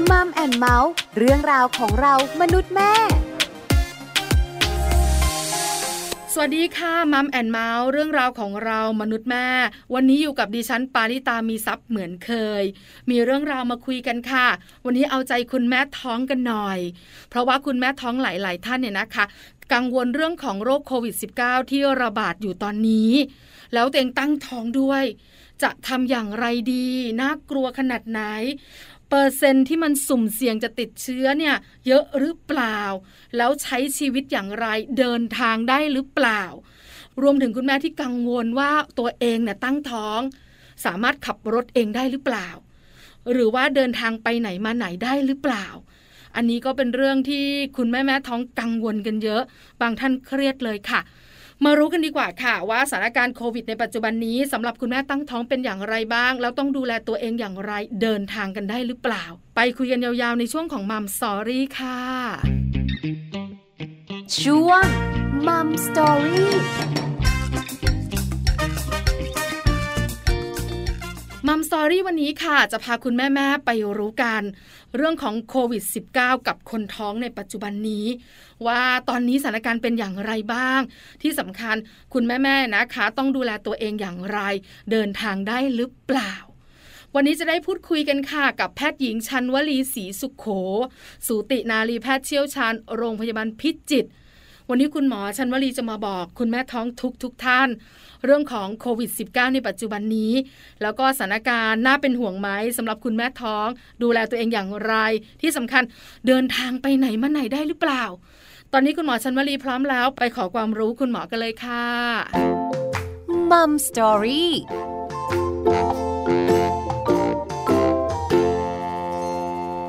มัมแอนด์เมาส์เรื่องราวของเรามนุษย์แม่สวัสดีค่ะมัมแอนเมาส์เรื่องราวของเรามนุษย์แม่วันนี้อยู่กับดิฉันปาริตามีซับเหมือนเคยมีเรื่องราวมาคุยกันค่ะวันนี้เอาใจคุณแม่ท้องกันหน่อยเพราะว่าคุณแม่ท้องหลายๆท่านเนี่ยนะคะกังวลเรื่องของโรคโควิด -19 ที่ระบาดอยู่ตอนนี้แล้วตัวเองตั้งท้องด้วยจะทำอย่างไรดีน่ากลัวขนาดไหนเปอร์เซ็นต์ที่มันสุ่มเสี่ยงจะติดเชื้อเนี่ยเยอะหรือเปล่าแล้วใช้ชีวิตอย่างไรเดินทางได้หรือเปล่ารวมถึงคุณแม่ที่กังวลว่าตัวเองเนี่ยตั้งท้องสามารถขับรถเองได้หรือเปล่าหรือว่าเดินทางไปไหนมาไหนได้หรือเปล่าอันนี้ก็เป็นเรื่องที่คุณแม่ท้องกังวลกันเยอะบางท่านเครียดเลยค่ะมารู้กันดีกว่าค่ะว่าสถานการณ์โควิดในปัจจุบันนี้สำหรับคุณแม่ตั้งท้องเป็นอย่างไรบ้างแล้วต้องดูแลตัวเองอย่างไรเดินทางกันได้หรือเปล่าไปคุยกันยาวๆในช่วงของ Mum Story ค่ะช่วง Mum Story Mum Story วันนี้ค่ะจะพาคุณแม่ๆไปรู้กันเรื่องของโควิด -19 กับคนท้องในปัจจุบันนี้ว่าตอนนี้สถานการณ์เป็นอย่างไรบ้างที่สำคัญคุณแม่ๆนะคะต้องดูแลตัวเองอย่างไรเดินทางได้หรือเปล่าวันนี้จะได้พูดคุยกันค่ะกับแพทย์หญิงชันวลีศรีสุโขสูตินารีแพทย์เชี่ยวชาญโรงพยาบาลพิจิตรวันนี้คุณหมอชันวลีจะมาบอกคุณแม่ท้องทุกท่านเรื่องของโควิด -19 ในปัจจุบันนี้แล้วก็สถานการณ์น่าเป็นห่วงไหมสำหรับคุณแม่ท้องดูแลตัวเองอย่างไรที่สำคัญเดินทางไปไหนมาไหนได้หรือเปล่าตอนนี้คุณหมอชันวลีพร้อมแล้วไปขอความรู้คุณหมอกันเลยค่ะ Mum Story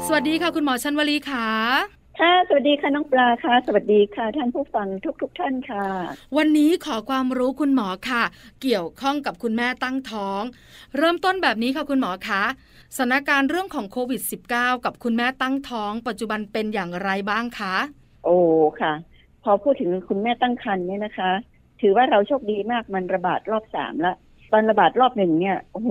สวัสดีค่ะคุณหมอชันวลีค่ะค่ะสวัสดีค่ะน้องปลาค่ะสวัสดีค่ะท่านผู้ฟังทุกท่านค่ะวันนี้ขอความรู้คุณหมอค่ะเกี่ยวข้องกับคุณแม่ตั้งท้องเริ่มต้นแบบนี้ค่ะคุณหมอคะสถานการณ์เรื่องของโควิด -19 กับคุณแม่ตั้งท้องปัจจุบันเป็นอย่างไรบ้างคะโอ้ค่ะพอพูดถึงคุณแม่ตั้งครรภ์เนี่ยนะคะถือว่าเราโชคดีมากมันระบาดรอบ3แล้วตอนระบาดรอบ1เนี่ยโอ้โห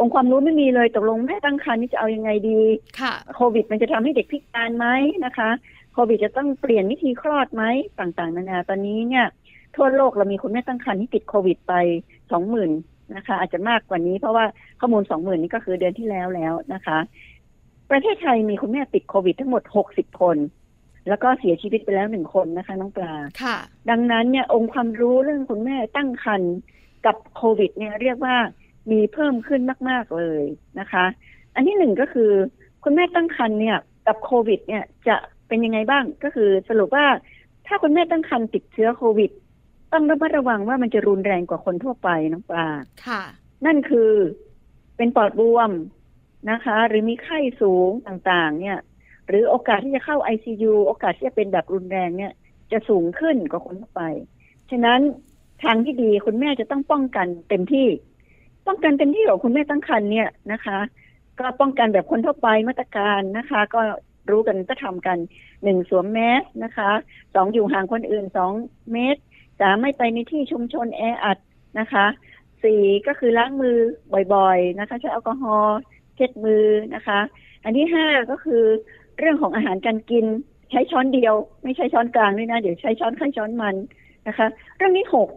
องค์ความรู้ไม่มีเลยตกลงแม่ตั้งครรภ์นี่จะเอายังไงดีค่ะโควิดมันจะทำให้เด็กพิการไหมนะคะโควิดจะต้องเปลี่ยนวิธีคลอดไหมต่างๆนานาตอนนี้เนี่ยทั่วโลกเรามีคุณแม่ตั้งครรภ์ที่ติดโควิดไป 20,000 นะคะอาจจะมากกว่านี้เพราะว่าข้อมูล 20,000 นี่ก็คือเดือนที่แล้วนะคะประเทศไทยมีคุณแม่ติดโควิดทั้งหมด60คนแล้วก็เสียชีวิตไปแล้ว1คนนะคะน้องปลาค่ะดังนั้นเนี่ยองค์ความรู้เรื่องคุณแม่ตั้งครรภ์กับโควิดเนี่ยเรียกว่ามีเพิ่มขึ้นมากๆเลยนะคะอันที่หนึ่งก็คือคุณแม่ตั้งครรภ์เนี่ยกับโควิดเนี่ยจะเป็นยังไงบ้างก็คือสรุปว่าถ้าคุณแม่ตั้งครรภ์ติดเชื้อโควิดต้องระมัดระวังว่ามันจะรุนแรงกว่าคนทั่วไปน้องปลาค่ะนั่นคือเป็นปอดบวมนะคะหรือมีไข้สูงต่างๆเนี่ยหรือโอกาสที่จะเข้า ICU โอกาสที่จะเป็นแบบรุนแรงเนี่ยจะสูงขึ้นกว่าคนทั่วไปฉะนั้นทางที่ดีคุณแม่จะต้องป้องกันเต็มที่ป้องกันเต็มที่ของคุณแม่ตั้งครรภ์เนี่ยนะคะก็ป้องกันแบบคนทั่วไปมาตรการนะคะก็รู้กันก็ทำกัน1สวมแมสนะคะ2อยู่ห่างคนอื่น2เมตร3ไม่ไปในที่ชุมชนแออัดนะคะ4ก็คือล้างมือบ่อยๆนะคะใช้แอลกอฮอล์เช็ดมือนะคะอันที่5ก็คือเรื่องของอาหารการกินใช้ช้อนเดียวไม่ใช้ช้อนกลางด้วยนะเดี๋ยวใช้ช้อนใครช้อนมันนะคะเรื่องที่6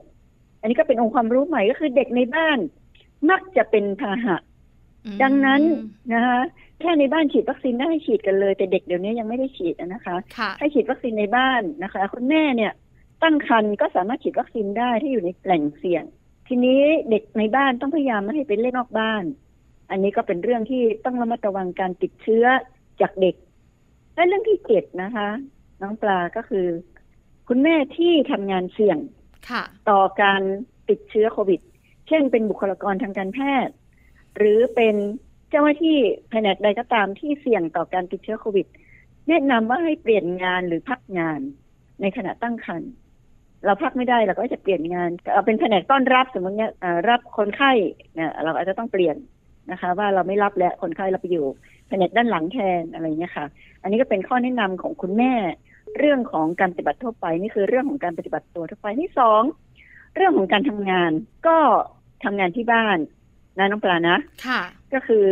อันนี้ก็เป็นองค์ความรู้ใหม่ก็คือเด็กในบ้านมักจะเป็นพาหะดังนั้นนะคะแค่ในบ้านฉีดวัคซีนได้ฉีดกันเลยแต่เด็กเดี๋ยวนี้ยังไม่ได้ฉีดนะคะให้ฉีดวัคซีนในบ้านนะคะคุณแม่เนี่ยตั้งครรภ์ก็สามารถฉีดวัคซีนได้ถ้าอยู่ในแหล่งเสี่ยงทีนี้เด็กในบ้านต้องพยายามไม่ให้ไปเล่นนอกบ้านอันนี้ก็เป็นเรื่องที่ต้องระมัดระวังการติดเชื้อจากเด็กและเรื่องที่7นะคะน้องปลาก็คือคุณแม่ที่ทำงานเสี่ยงต่อการติดเชื้อโควิดเช่นเป็นบุคลากรทางการแพทย์หรือเป็นเจ้าหน้าที่แผนกใดก็ตามที่เสี่ยงต่อการติดเชื้อโควิดแนะนำว่าให้เปลี่ยนงานหรือพักงานในขณะตั้งครรภ์เราพักไม่ได้เราก็จะเปลี่ยนงานเป็นแผนกต้อนรับสมมติเนี่ยรับคนไข้เราอาจจะต้องเปลี่ยนนะคะว่าเราไม่รับแล้วคนไข้เราไปอยู่แผนกด้านหลังแทนอะไรเงี้ยค่ะอันนี้ก็เป็นข้อแนะนำของคุณแม่เรื่องของการปฏิบัติทั่วไปนี่คือเรื่องของการปฏิบัติตัวทั่วไปที่2เรื่องของการทำงานก็ทำงานที่บ้านนะน้องปลานะค่ะก็คือ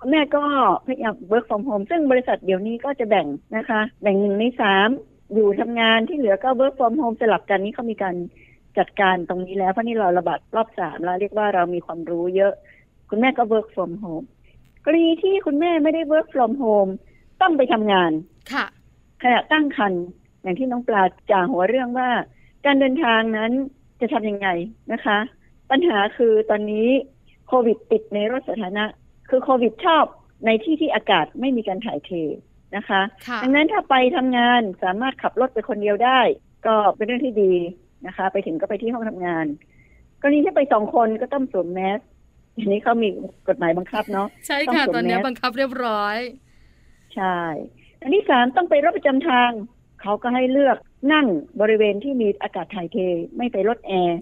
คุณแม่ก็พยายาม work from home ซึ่งบริษัทเดี๋ยวนี้ก็จะแบ่งนะคะแบ่ง1 ใน 3อยู่ทำงานที่เหลือก็ work from home สลับกันนี้เขามีการจัดการตรงนี้แล้วเพราะนี่เราระบาดรอบ3แล้วเรียกว่าเรามีความรู้เยอะคุณแม่ก็ work from home กรณีที่คุณแม่ไม่ได้ work from home ต้องไปทำงานค่ะขณะตั้งครรภ์อย่างที่น้องปลาจ่าหัวเรื่องว่าการเดินทางนั้นจะทำยังไงนะคะปัญหาคือตอนนี้โควิดติดในรถสาธารณะคือโควิดชอบในที่ที่อากาศไม่มีการถ่ายเทนะคะดังนั้นถ้าไปทำงานสามารถขับรถไปคนเดียวได้ก็เป็นเรื่องที่ดีนะคะไปถึงก็ไปที่ห้องทำงานกรณีที่ไป2 คนก็ต้องสวมแมสทีนี้เขามีกฎหมายบังคับเนาะใช่ค่ะตอนนี้บังคับเรียบร้อยใช่อันที่3ต้องไปรถประจำทางเขาก็ให้เลือกนั่งบริเวณที่มีอากาศถ่ายเทไม่ไปรถแอร์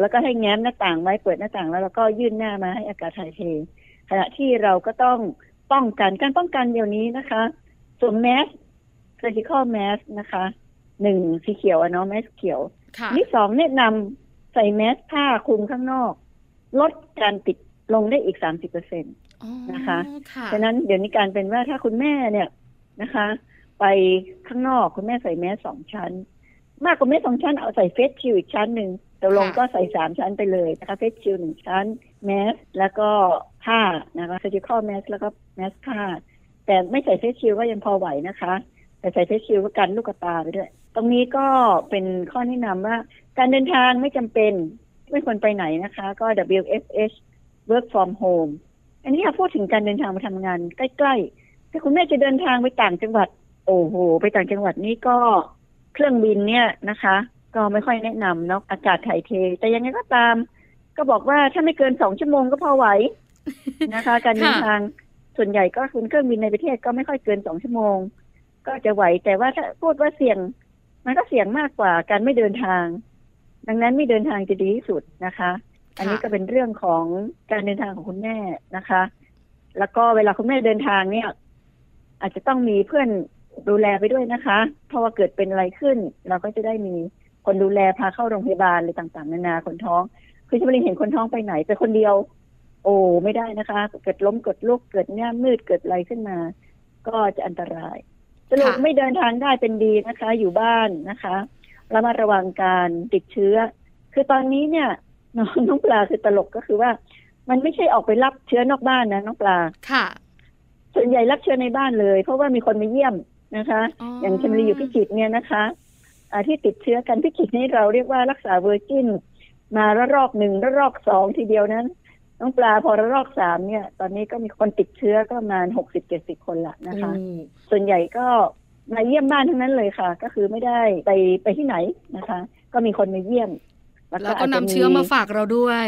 แล้วก็ให้แง้มหน้าต่างไว้เปิดหน้าต่างแล้วก็ยื่นหน้ามาให้อากาศถ่ายเทขณะที่เราก็ต้องป้องกันการป้องกันเดี๋ยวนี้นะคะสวมแมส surgical mask นะคะ1สีเขียวเนาะแมสเขียวนี่2แนะนำใส่แมสผ้าคลุมข้างนอกลดการติดลงได้อีก 30% นะคะฉะนั้นเดี๋ยวนี้การเป็นว่าถ้าคุณแม่เนี่ยนะคะไปข้างนอกคุณแม่ใส่แมส2 ชั้นมากกว่าแมส2 ชั้นเอาใส่เฟสชิลด์อีกชั้นนึงตกลงก็ใส่3 ชั้นไปเลยนะคะเฟสชิลด์1 ชั้นแมสแล้วก็ผ้านะคะ surgical mask แล้วก็แมสผ้าแต่ไม่ใส่เฟซชิลก็ยังพอไหวนะคะแต่ใส่เฟซชิลก็กันลูกตาไปด้วยตรงนี้ก็เป็นข้อแนะนำว่าการเดินทางไม่จำเป็นไม่ควรไปไหนนะคะก็ WFH work from home อันนี้พูดถึงการเดินทางมาทำงานใกล้ๆถ้าคุณแม่จะเดินทางไปต่างจังหวัดโอ้โหไปต่างจังหวัดนี่ก็เครื่องบินเนี่ยนะคะก็ไม่ค่อยแนะนำเนาะอากาศถ่ายเทแต่ยังไงก็ตามก็บอกว่าถ้าไม่เกิน2 ชั่วโมงก็พอไหวนะคะการเดินทางส่วนใหญ่ก็คุณเครื่องบินในประเทศก็ไม่ค่อยเกิน2 ชั่วโมงก็จะไหวแต่ว่าถ้าพูดว่าเสี่ยงมันก็เสี่ยงมากกว่าการไม่เดินทางดังนั้นไม่เดินทางจะดีที่สุดนะคะอันนี้ก็เป็นเรื่องของการเดินทางของคุณแม่นะคะแล้วก็เวลาคุณแม่เดินทางเนี่ยอาจจะต้องมีเพื่อนดูแลไปด้วยนะคะเพราะว่าเกิดเป็นอะไรขึ้นเราก็จะได้มีคนดูแลพาเข้าโรงพยาบาลอะไรต่างๆนานาคนท้องคือชมรีเห็นคนท้องไปไหนไปคนเดียวโอ้ไม่ได้นะคะเกิดล้มเกิดลุกเกิดหน้ามืดเกิดอะไรขึ้นมาก็จะอันตรายสรุปไม่เดินทางได้เป็นดีนะคะอยู่บ้านนะคะระมัดระวังการติดเชื้อคือตอนนี้เนี่ยน้องปลาคือตลกก็คือว่ามันไม่ใช่ออกไปรับเชื้อนอกบ้านนะน้องปลาค่ะส่วนใหญ่รับเชื้อในบ้านเลยเพราะว่ามีคนมาเยี่ยมนะคะอย่างชมรีอยู่พิจิตรเนี่ยนะคะที่ติดเชื้อกันพิจิตรนี่เราเรียกว่ารักษาเวอร์จินมาระลอก1ระลอก2ทีเดียวนั้นน้องปลาพอระลอก3เนี่ยตอนนี้ก็มีคนติดเชื้อก็ประมาณ 60-70 คนละนะคะส่วนใหญ่ก็มาเยี่ยมบ้านทั้งนั้นเลยค่ะก็คือไม่ได้ไปที่ไหนนะคะก็มีคนมาเยี่ยมแล้วก็นำเชื้อมาฝากเราด้วย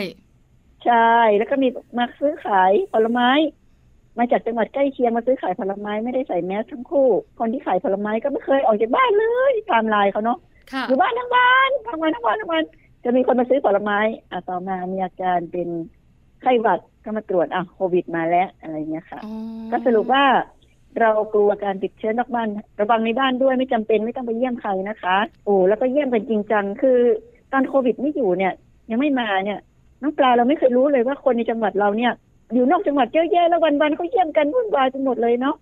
ใช่แล้วก็มีมาซื้อขายผลไม้มาจากจังหวัดใกล้เคียงมาซื้อขายผลไม้ไม่ได้ใส่แมสทั้งคู่คนที่ขายผลไม้ก็ไม่เคยออกจากบ้านเลยตามไลน์เขาเนาะอยู่บ้านทั้งวันทั้งวันจะมีคนมาซื้อผลไม้ต่อมามีอาการเป็นไข้หวัดก็มาตรวจโควิดมาแล้วอะไรเงี้ยค่ะก็สรุปว่าเรากลัวการติดเชื้อนอกบ้านระวังในบ้านด้วยไม่จำเป็นไม่ต้องไปเยี่ยมใครนะคะโอ้แล้วก็เยี่ยมเป็นจริงจังคือตอนโควิดไม่อยู่เนี่ยยังไม่มาเนี่ยน้องปลาเราไม่เคยรู้เลยว่าคนในจังหวัดเราเนี่ยอยู่นอกจังหวัดเยอะแยะแล้ววันๆเขาเยี่ยมกันวุ่นวายจนหมดเลยเนาะ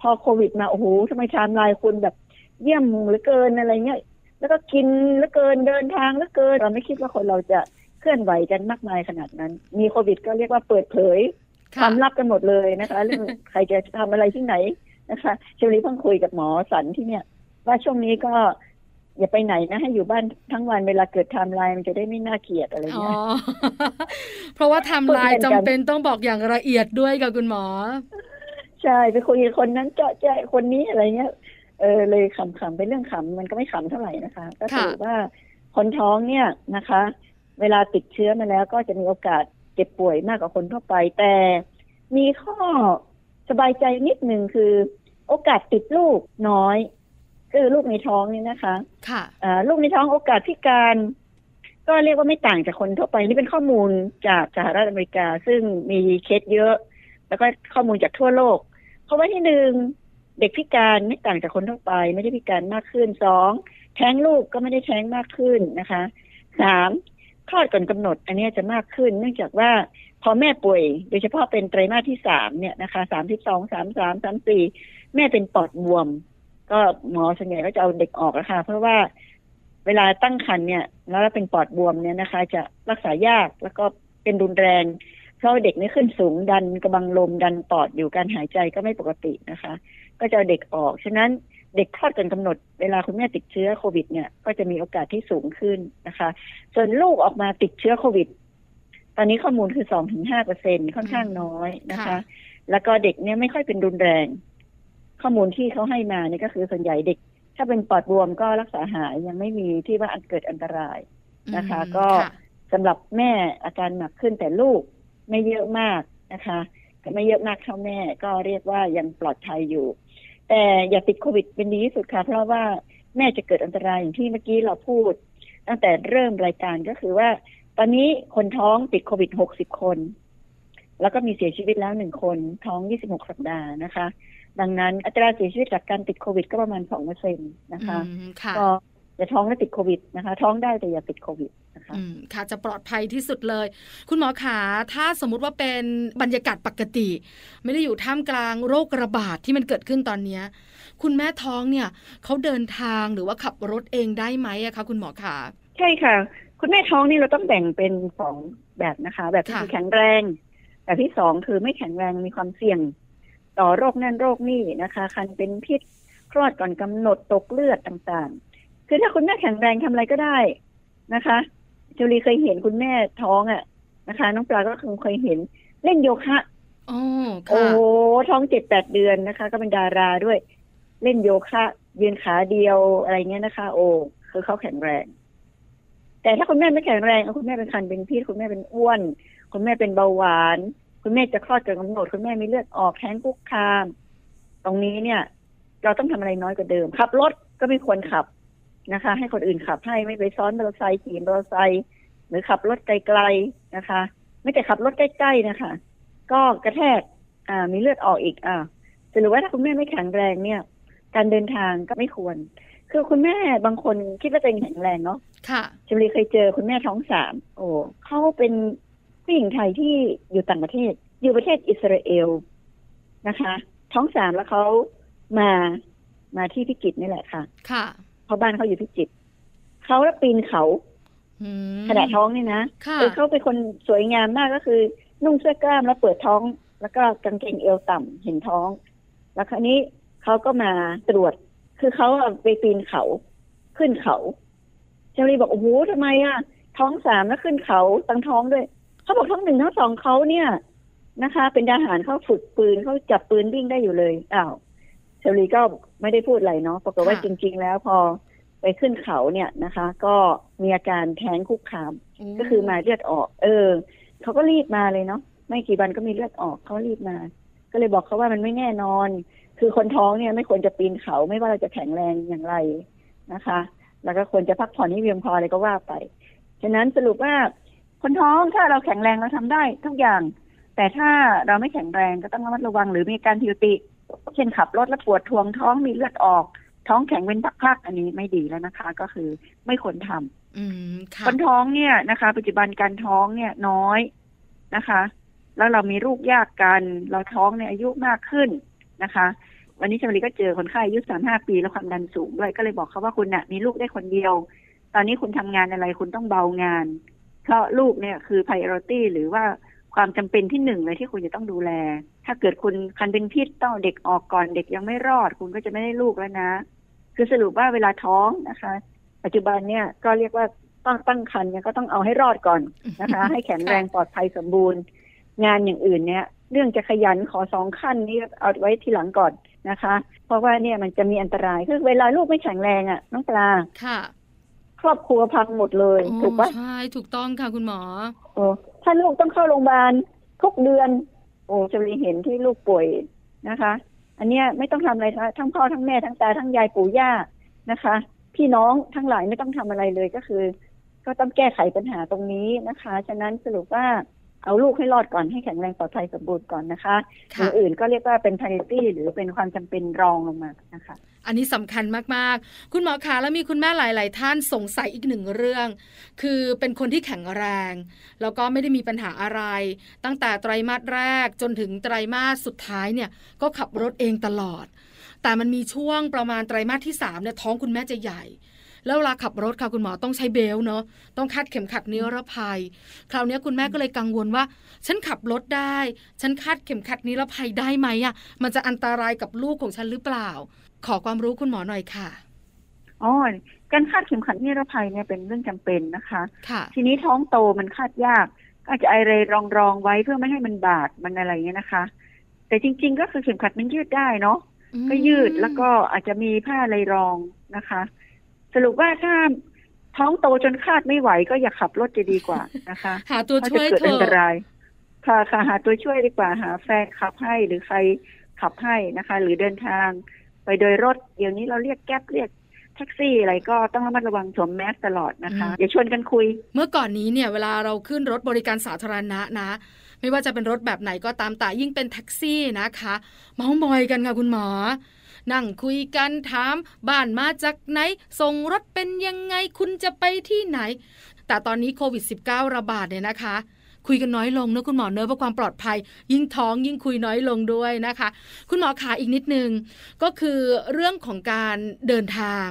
พอโควิดมาโอ้โหทำไมไทม์ไลน์คนแบบเยี่ยมเหลือเกินอะไรเงี้ยแล้วก็กินเหลือเกินเดินทางเหลือเกินเราไม่คิดว่าคนเราจะเคลื่อนไหวกันมากมายขนาดนั้นมีโควิดก็เรียกว่าเปิดเผยความลับกันหมดเลยนะคะเรื่องใครจะทำอะไรที่ไหนนะคะเชลลี่เพิ่งคุยกับหมอสันที่เนี่ยว่าช่วงนี้ก็อย่าไปไหนนะให้อยู่บ้านทั้งวันเวลาเกิดไทม์ไลน์มันจะได้ไม่น่าเกลียดอะไรเงี้ยเพราะว่าไทม์ไลน์จำเป็นต้องบอกอย่างละเอียดด้วยกับคุณหมอใช่ไปคุยกับคนนั้นเจาะแจ๊ะคนนี้อะไรเงี้ยเลยขำๆเป็นเรื่องขำมันก็ไม่ขำเท่าไหร่นะคะก็ถือว่าคนท้องเนี่ยนะคะเวลาติดเชื้อมาแล้วก็จะมีโอกาสเจ็บป่วยมากกว่าคนทั่วไปแต่มีข้อสบายใจนิดนึงคือโอกาสติดลูกน้อยคือลูกในท้องนี่นะคะค่ะลูกในท้องโอกาสพิการก็เรียกว่าไม่ต่างจากคนทั่วไปนี่เป็นข้อมูลจากสหรัฐอเมริกาซึ่งมีเคสเยอะแล้วก็ข้อมูลจากทั่วโลกเพราะว่าที่หนึ่งเด็กพิการไม่ต่างจากคนทั่วไปไม่ได้พิการมากขึ้น2แท้งลูกก็ไม่ได้แท้งมากขึ้นนะคะ3 คลอดก่อนกำหนดอันนี้จะมากขึ้นเนื่องจากว่าพอแม่ป่วยโดยเฉพาะเป็นไตรมาสที่3เนี่ยนะคะ32, 33, 34แม่เป็นปอดบวมก็หมอส่วนใหญ่ก็จะเอาเด็กออกนะคะเพราะว่าเวลาตั้งครรภ์เนี่ยแล้วเป็นปอดบวมเนี่ยนะคะจะรักษายากแล้วก็เป็นรุนแรงเพราะเด็กนี่ขึ้นสูงดันกระบังลมดันปอดอยู่การหายใจก็ไม่ปกตินะคะก็จะเอาเด็กออกฉะนั้นเด็กคลอดก่อนกำหนดเวลาคุณแม่ติดเชื้อโควิดเนี่ยก็จะมีโอกาสที่สูงขึ้นนะคะส่วนลูกออกมาติดเชื้อโควิดตอนนี้ข้อมูลคือ 2-5% ค่อนข้างน้อยนะคะแล้วก็เด็กเนี่ยไม่ค่อยเป็นรุนแรงข้อมูลที่เขาให้มาเนี่ยก็คือส่วนใหญ่เด็กถ้าเป็นปอดบวมก็รักษาหายยังไม่มีที่ว่าเกิดอันตรายนะคะก็สำหรับแม่อาการหนักขึ้นแต่ลูกไม่เยอะมากนะคะไม่เยอะมากเท่าแม่ก็เรียกว่ายังปลอดภัยอยู่แต่อย่าติดโควิดเป็นดีที่สุดค่ะเพราะว่าแม่จะเกิดอันตรายอย่างที่เมื่อกี้เราพูดตั้งแต่เริ่มรายการก็คือว่าตอนนี้คนท้องติดโควิด60 คนแล้วก็มีเสียชีวิตแล้ว1 คนท้อง26 สัปดาห์นะคะดังนั้นอัตราเสียชีวิตจากการติดโควิดก็ประมาณ 2% นะคะก็อย่าท้องและติดโควิดนะคะท้องได้แต่อย่าติดโควิดนะคะค่ะจะปลอดภัยที่สุดเลยคุณหมอขาถ้าสมมุติว่าเป็นบรรยากาศปกติไม่ได้อยู่ท่ามกลางโรคระบาด ที่มันเกิดขึ้นตอนนี้คุณแม่ท้องเนี่ยเขาเดินทางหรือว่าขับรถเองได้ไหมคะคุณหมอขาใช่ค่ะคุณแม่ท้องนี่เราต้องแบ่งเป็น2แบบนะคะแบบที่แข็งแรงแบบที่2คือไม่แข็งแรงมีความเสี่ยงต่อโรคนั่นโรคนี่นะคะคันเป็นพิษคลอดก่อนกำหนดตกเลือดต่างๆคือถ้าคุณแม่แข็งแรงทำอะไรก็ได้นะคะจูลีเคยเห็นคุณแม่ท้องอ่ะนะคะน้องปลาก็เคยเห็นเล่นโยคะโอ้ท้อง 7-8 เดือนนะคะก็เป็นดาราด้วยเล่นโยคะยืนขาเดียวอะไรเงี้ยนะคะโอ้คือเขาแข็งแรงแต่ถ้าคุณแม่ไม่แข็งแรงคุณแม่เป็นคันเป็นพิษคุณแม่เป็นอ้วนคุณแม่เป็นเบาหวานคุณแม่จะคลอดเกินกำหนดคุณแม่มีเลือดออกแท้งคุกคามตรงนี้เนี่ยเราต้องทำอะไรน้อยกว่าเดิมขับรถก็ไม่ควรขับนะคะให้คนอื่นขับให้ไม่ไปซ้อนมอเตอร์ไซค์ขี่มอเตอร์ไซค์หรือขับรถไกลๆนะคะไม่แต่ขับรถใกล้ๆนะคะก็กระแทกมีเลือดออกอีกแต่หรือว่าถ้าคุณแม่ไม่แข็งแรงเนี่ยการเดินทางก็ไม่ควรคือคุณแม่บางคนคิดว่าตัวเองแข็งแรงเนาะค่ะจำเลยเคยเจอคุณแม่ท้อง3โอ้เขาเป็นผู้หญิงไทยที่อยู่ต่างประเทศอยู่ประเทศอิสราเอลนะคะท้อง3แล้วเขามาที่พิจิตรนี่แหละค่ะค่ะเพราะบ้านเขาอยู่พิจิตรเขาแล้วปีนเขาขณะท้องนี่นะเขาเป็นคนสวยงามมากก็คือนุ่งเสื้อกล้ามแล้วเปิดท้องแล้วก็กางเกงเอวต่ำเห็นท้องแล้วคราวนี้เขาก็มาตรวจคือเขาไปปีนเขาขึ้นเขาเชอรี่บอกโอ้โหทำไมอ่ะท้อง3แล้วขึ้นเขาตั้งท้องด้วยเขาบอกท้อง1ท้องสองเขาเนี่ยนะคะเป็นทหารเขาฝึกปืนเขาจับปืนวิ่งได้อยู่เลยอ้าวเชอรี่ก็ไม่ได้พูดอะไรเนาะปรากฏว่าจริงๆแล้วพอไปขึ้นเขาเนี่ยนะคะก็มีอาการแท้งคุกคามก็คือมาเลือดออกเขาก็รีบมาเลยเนาะไม่กี่วันก็มีเลือดออกเขารีบมาก็เลยบอกเขาว่ามันไม่แน่นอนคือคนท้องเนี่ยไม่ควรจะปีนเขาไม่ว่าเราจะแข็งแรงอย่างไรนะคะแล้วก็ควรจะพักผ่อนให้เพียงพออะไรก็ว่าไปฉะนั้นสรุปว่าคนท้องถ้าเราแข็งแรงเราทำได้ทุกอย่างแต่ถ้าเราไม่แข็งแรงก็ต้องระมัดระวังหรือมีการผิดปกติเช่นขับรถแล้วปวดท้องมีเลือดออกท้องแข็งเป็นพักๆอันนี้ไม่ดีแล้วนะคะก็คือไม่ควรทำคนท้องเนี่ยนะคะปัจจุบันการท้องเนี่ยน้อยนะคะแล้วเรามีลูกยากกันเราท้องเนี่ยอายุมากขึ้นนะคะวันนี้ชมรีก็เจอคนไข้อายุ 35 ปีแล้วความดันสูงด้วยก็เลยบอกเขาว่าคุณน่ะมีลูกได้คนเดียวตอนนี้คุณทำงานอะไรคุณต้องเบางานเพราะลูกเนี่ยคือ priority หรือว่าความจำเป็นที่1เลยที่คุณจะต้องดูแลถ้าเกิดคุณคันเป็นพิษต้องเด็กออกก่อนเด็กยังไม่รอดคุณก็จะไม่ได้ลูกแล้วนะคือสรุปว่าเวลาท้องนะคะปัจจุบันเนี่ยก็เรียกว่าต้องตั้งครรภ์เนี่ยก็ต้องเอาให้รอดก่อนนะคะให้แข็งแรงปลอดภัยสมบูรณ์งานอย่างอื่นเนี่ยเรื่องจะขยันขอ2 ขั้นนี้เอาไว้ทีหลังก่อนนะคะเพราะว่าเนี่ยมันจะมีอันตรายคือเวลาลูกไม่แข็งแรงอ่ะน้องปลาค่ะครอบครัวพังหมดเลยถูกปะใช่ถูกต้องค่ะคุณหมอโอ้ถ้าลูกต้องเข้าโรงพยาบาลทุกเดือนโอ้จะมีเห็นที่ลูกป่วยนะคะอันเนี้ยไม่ต้องทำอะไรทั้งพ่อทั้งแม่ทั้งตาทั้งยายปู่ย่านะคะพี่น้องทั้งหลายไม่ต้องทำอะไรเลยก็คือก็ต้องแก้ไขปัญหาตรงนี้นะคะฉะนั้นสรุปว่า เอาลูกให้รอดก่อนให้แข็งแรงปลอดภัยสมบูรณ์ก่อนนะคะอย่างอื่นก็เรียกว่าเป็น priority หรือเป็นความจำเป็นรองลงมานะคะอันนี้สำคัญมากๆคุณหมอคะแล้วมีคุณแม่หลายๆท่านสงสัยอีกหนึ่งเรื่องคือเป็นคนที่แข็งแรงแล้วก็ไม่ได้มีปัญหาอะไรตั้งแต่ไตรมาสแรกจนถึงไตรมาสสุดท้ายเนี่ยก็ขับรถเองตลอดแต่มันมีช่วงประมาณไตรมาสที่3เนี่ยท้องคุณแม่จะใหญ่แล้วเวลาขับรถค่ะคุณหมอต้องใช้เบลต์เนาะต้องคาดเข็มขัดนิรภัยคราวนี้คุณแม่ก็เลยกังวลว่าฉันขับรถได้ฉันคาดเข็มขัดนิรภัยได้ไหมอ่ะมันจะอันตรายกับลูกของฉันหรือเปล่าขอความรู้คุณหมอหน่อยค่ะอ๋อการคาดเข็มขัดนิรภัยเนี่ยเป็นเรื่องจำเป็นนะคะทีนี้ท้องโตมันคาดยากอาจจะไอเรย์รองไว้เพื่อไม่ให้มันบาดมันอะไรเงี้ยนะคะแต่จริงๆก็คือเข็มขัดมันยืดได้เนาะก็ยืดแล้วก็อาจจะมีผ้าไลรองนะคะสรุปว่าถ้าท้องโตจนคาดไม่ไหวก็อย่าขับรถจะดีกว่านะคะหาตัวช่วยเถอะค่ะหาตัวช่วยดีกว่าหาแฟนขับให้หรือใครขับให้นะคะหรือเดินทางไปโดยรถเดี๋ยวนี้เราเรียกแก๊ปเรียกแท็กซี่อะไรก็ต้องระมัดระวังสวมแมสตลอดนะคะอย่าชวนกันคุยเมื่อก่อนนี้เนี่ยเวลาเราขึ้นรถบริการสาธารณะนะไม่ว่าจะเป็นรถแบบไหนก็ตามแต่ยิ่งเป็นแท็กซี่นะคะเม้ามอยกันค่ะคุณหมอนั่งคุยกันถามบ้านมาจากไหนส่งรถเป็นยังไงคุณจะไปที่ไหนแต่ตอนนี้โควิด -19 ระบาดเนี่ยนะคะคุยกันน้อยลงนะคุณหมอเนื้อเพื่อความปลอดภัยยิ่งท้องยิ่งคุยน้อยลงด้วยนะคะคุณหมอขาอีกนิดนึงก็คือเรื่องของการเดินทาง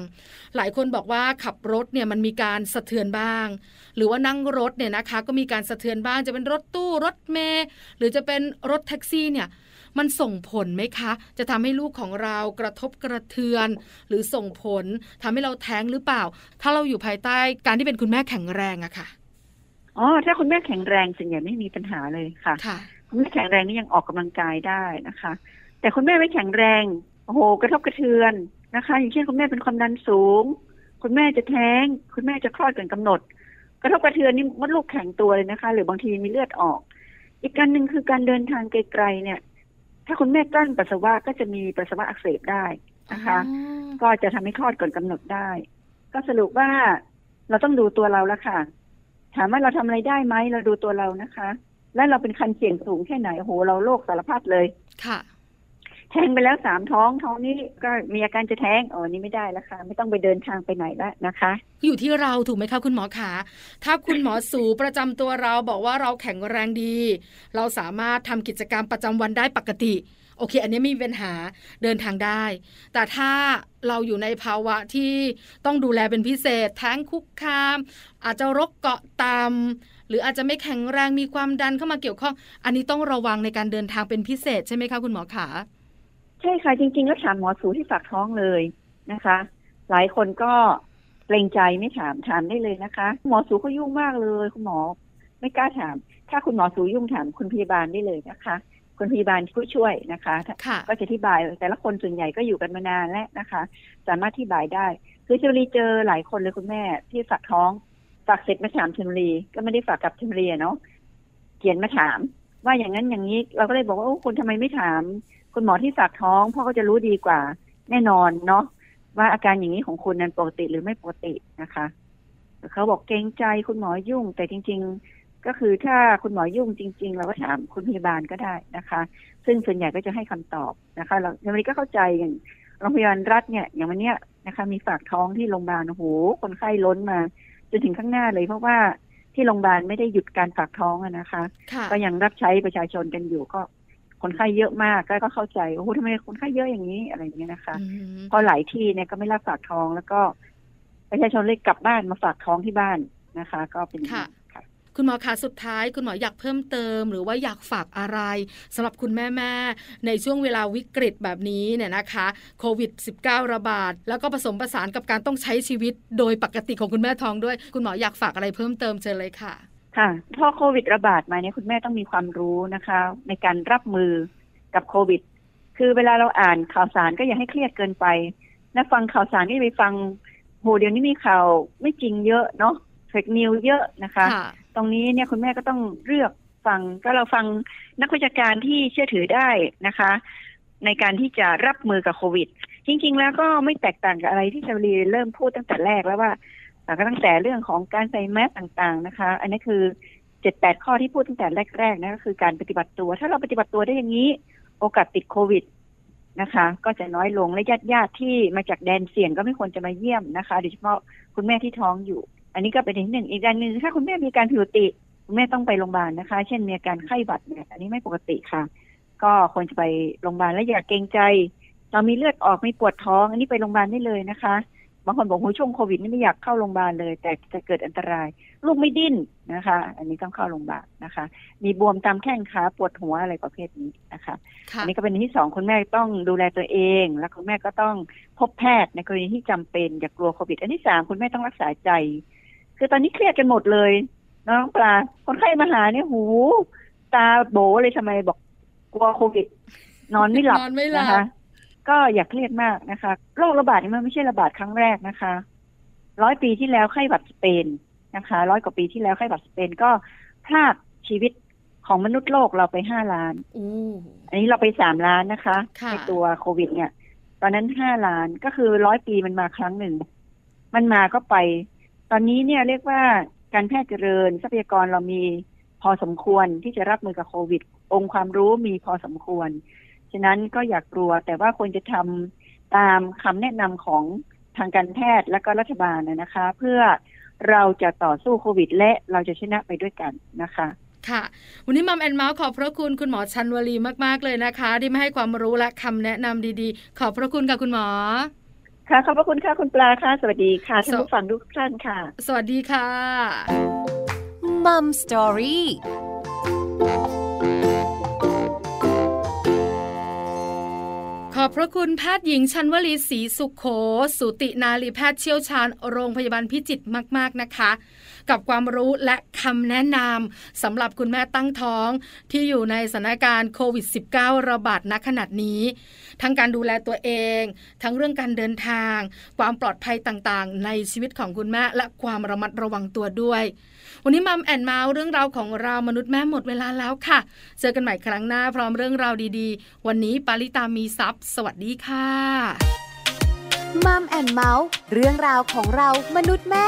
หลายคนบอกว่าขับรถเนี่ยมันมีการสะเทือนบ้างหรือว่านั่งรถเนี่ยนะคะก็มีการสะเทือนบ้างจะเป็นรถตู้รถเมล์หรือจะเป็นรถแท็กซี่เนี่ยมันส่งผลไหมคะจะทำให้ลูกของเรากระทบกระเทือนหรือส่งผลทำให้เราแท้งหรือเปล่าถ้าเราอยู่ภายใต้การที่เป็นคุณแม่แข็งแรงอะค่ะอ๋อถ้าคุณแม่แข็งแรงส่วนใหญ่ไม่มีปัญหาเลยค่ะคุณแม่แข็งแรงนี่ยังออกกำลังกายได้นะคะแต่คุณแม่ไม่แข็งแรงโอ้โหกระทบกระเทือนนะคะอย่างเช่นคุณแม่เป็นความดันสูงคุณแม่จะแท้งคุณแม่จะคลอดก่อนกำหนดกระทบกระเทือนนี่มดลูกแข็งตัวเลยนะคะหรือบางทีมีเลือดออกอีกการหนึ่งคือการเดินทางไกลๆเนี่ยถ้าคุณแม่กลั้นปัสสาวะก็จะมีปัสสาวะอักเสบได้นะคะก็จะทำให้คลอดก่อนกำหนดได้ก็สรุปว่าเราต้องดูตัวเราแล้วค่ะถามว่าเราทำอะไรได้ไหมเราดูตัวเรานะคะและเราเป็นคันเสี่ยงสูงแค่ไหนโอ้โหเราโรคสารพัดเลยค่ะแท้งไปแล้ว3ท้องนี่ก็มีอาการจะแท้งอ๋อนี่ไม่ได้แล้วค่ะไม่ต้องไปเดินทางไปไหนแล้วนะคะอยู่ที่เราถูกไหมคะคุณหมอขาถ้าคุณหมอสูประจำตัวเราบอกว่าเราแข็งแรงดีเราสามารถทำกิจกรรมประจำวันได้ปกติโอเคอันนี้ไม่มีปัญหาเดินทางได้แต่ถ้าเราอยู่ในภาวะที่ต้องดูแลเป็นพิเศษแท้งคุกคามอาจจะรกเกาะตามหรืออาจจะไม่แข็งแรงมีความดันเข้ามาเกี่ยวข้องอันนี้ต้องระวังในการเดินทางเป็นพิเศษใช่ไหมคะคุณหมอขาใช่ค่ะจริงๆแล้วถามหมอสูที่ฝากท้องเลยนะคะหลายคนก็เกรงใจไม่ถามได้เลยนะคะหมอสูเขายุ่งมากเลยคุณหมอไม่กล้าถามถ้าคุณหมอสูยุ่งถามคุณพยาบาลได้เลยนะคะคุณพยาบาลผู้ช่วยนะคะก็จะอธิบายแต่ละคนส่วนใหญ่ก็อยู่กันมานานแล้วนะคะสามารถอธิบายได้คือชลีเจอหลายคนเลยคุณแม่ที่ฝากท้องฝากเสร็จมาถามชลีก็ไม่ได้ฝากกับชลีเนาะเขียนมาถามว่าอย่างนั้นอย่างนี้เราก็เลยบอกว่าโอ้คุณทำไมไม่ถามคุณหมอที่ฝากท้องพ่อก็จะรู้ดีกว่าแน่นอนเนาะว่าอาการอย่างนี้ของคุณนั้นปกติหรือไม่ปกตินะคะเขาบอกเกรงใจคุณหมอยุ่งแต่จริงๆก็คือถ้าคุณหมอยุ่งจริงๆเราก็ถามคุณพยาบาลก็ได้นะคะซึ่งส่วนใหญ่ก็จะให้คำตอบนะคะเราในวันนี้ก็เข้าใจอย่างโรงพยาบาลรัฐเนี่ยอย่างวันเนี้ยนะคะมีฝากท้องที่โรงพยาบาลโอ้โหคนไข้ล้นมาจนถึงข้างหน้าเลยเพราะว่าที่โรงพยาบาลไม่ได้หยุดการฝากท้องนะคะก็ยังรับใช้ประชาชนกันอยู่ก็คนไข้เยอะมากก็เข้าใจโอ้โหทำไมคนไข้เยอะอย่างนี้อะไรอย่างเงี้ยนะคะพอหลายที่เนี่ยก็ไม่รับฝากท้องแล้วก็ประชาชนเลยกลับบ้านมาฝากท้องที่บ้านนะคะก็เป็นค่ะคุณหมอคะสุดท้ายคุณหมออยากเพิ่มเติมหรือว่าอยากฝากอะไรสำหรับคุณแม่ๆในช่วงเวลาวิกฤตแบบนี้เนี่ยนะคะโควิด -19 ระบาดแล้วก็ผสมผสานกับการต้องใช้ชีวิตโดยปกติของคุณแม่ท้องด้วยคุณหมออยากฝากอะไรเพิ่มเติมเชิญเลยค่ะค่ะพอโควิดระบาดมาเนี่ยคุณแม่ต้องมีความรู้นะคะในการรับมือกับโควิดคือเวลาเราอ่านข่าวสารก็อย่าให้เครียดเกินไปนะฟังข่าวสารนี่ไปฟังโหเดี๋ยวนี้มีข่าวไม่จริงเยอะเนาะเฟคนิวส์เยอะนะคะตรงนี้เนี่ยคุณแม่ก็ต้องเลือกฟังก็เราฟังนักวิชาการที่เชื่อถือได้นะคะในการที่จะรับมือกับโควิดจริงๆแล้วก็ไม่แตกต่างกับอะไรที่ชลีเริ่มพูดตั้งแต่แรกแล้วว่าก็ตั้งแต่เรื่องของการใส่แมสต่างๆนะคะอันนี้คือ 7-8 ข้อที่พูดตั้งแต่แรกๆนะก็คือการปฏิบัติตัวถ้าเราปฏิบัติตัวได้อย่างนี้โอกาสติดโควิดนะคะก็จะน้อยลงและญาติๆที่มาจากแดนเสี่ยงก็ไม่ควรจะมาเยี่ยมนะคะโดยเฉพาะคุณแม่ที่ท้องอยู่อันนี้ก็เป็นที่หนึ่งอีกอันหนึ่งถ้าคุณแม่มีการผิดปกติคุณแม่ต้องไปโรงพยาบาลนะคะเช่นมีอาการไข้หวัดเนี่ยอันนี้ไม่ปกติค่ะก็ควรจะไปโรงพยาบาลและอย่าเกรงใจเรามีเลือดออกมีปวดท้องอันนี้ไปโรงพยาบาลได้เลยนะคะบางคนบอกว่าช่วงโควิดนี่ไม่อยากเข้าโรงพยาบาลเลยแต่จะเกิดอันตรายลูกไม่ดิ้นนะคะอันนี้ต้องเข้าโรงพยาบาลนะคะมีบวมตามแข้งขาปวดหัวอะไรประเภทนี้นะคะอันนี้ก็เป็นที่สองคุณแม่ต้องดูแลตัวเองและคุณแม่ก็ต้องพบแพทย์ในกรณีที่จำเป็นอย่ากลัวโควิดอันที่สามคุณแม่ต้องรักษาใจคือตอนนี้เครียดกันหมดเลยน้องปลาคนไข้มาหาเนี่ยหูตาโบเลยทำไมบอกกลัวโควิดนอนไม่หลับนะคะก็อย่าเครียดมากนะคะโรคระบาดนี่มันไม่ใช่ระบาดครั้งแรกนะคะ100ปีที่แล้วไข้หวัดสเปนนะคะ100กว่าปีที่แล้วไข้หวัดสเปนก็พรากชีวิตของมนุษย์โลกเราไป5 ล้านอันนี้เราไป3 ล้านนะคะในตัวโควิดเนี่ยตอนนั้น5 ล้านก็คือ100ปีมันมาครั้งหนึ่งมันมาก็ไปตอนนี้เนี่ยเรียกว่าการแพทย์เจริญทรัพยากรเรามีพอสมควรที่จะรับมือกับโควิดองค์ความรู้มีพอสมควรฉะนั้นก็อย่ากลัวแต่ว่าควรจะทำตามคำแนะนำของทางการแพทย์และก็รัฐบาลนะคะเพื่อเราจะต่อสู้โควิดและเราจะชนะไปด้วยกันนะคะค่ะวันนี้มัมแอนเมาส์ขอบพระคุณคุณหมอชันวลีมากๆเลยนะคะที่มาให้ความรู้และคำแนะนำดีๆขอบพระคุณค่ะคุณหมอค่ะขอบพระคุณค่ะคุณปลาค่ะสวัสดีค่ะท่านผู้ฟังทุกท่านค่ะสวัสดีค่ะมัมสตอรี่ขอบพระคุณแพทย์หญิงชันวลีศรีสุโขสูตินารีแพทย์เชี่ยวชาญโรงพยาบาลพิจิตรมากๆนะคะกับความรู้และคำแนะนำสำหรับคุณแม่ตั้งท้องที่อยู่ในสถานการณ์โควิด -19 ระบาดณขณะนี้ทั้งการดูแลตัวเองทั้งเรื่องการเดินทางความปลอดภัยต่างๆในชีวิตของคุณแม่และความระมัดระวังตัวด้วยวันนี้มัมแอนเมาส์เรื่องราวของเรามนุษย์แม่หมดเวลาแล้วค่ะเจอกันใหม่ครั้งหน้าพร้อมเรื่องราวดีๆวันนี้ปาริตามีทรัพย์สวัสดีค่ะมัมแอนเมาส์เรื่องราวของเรามนุษย์แม่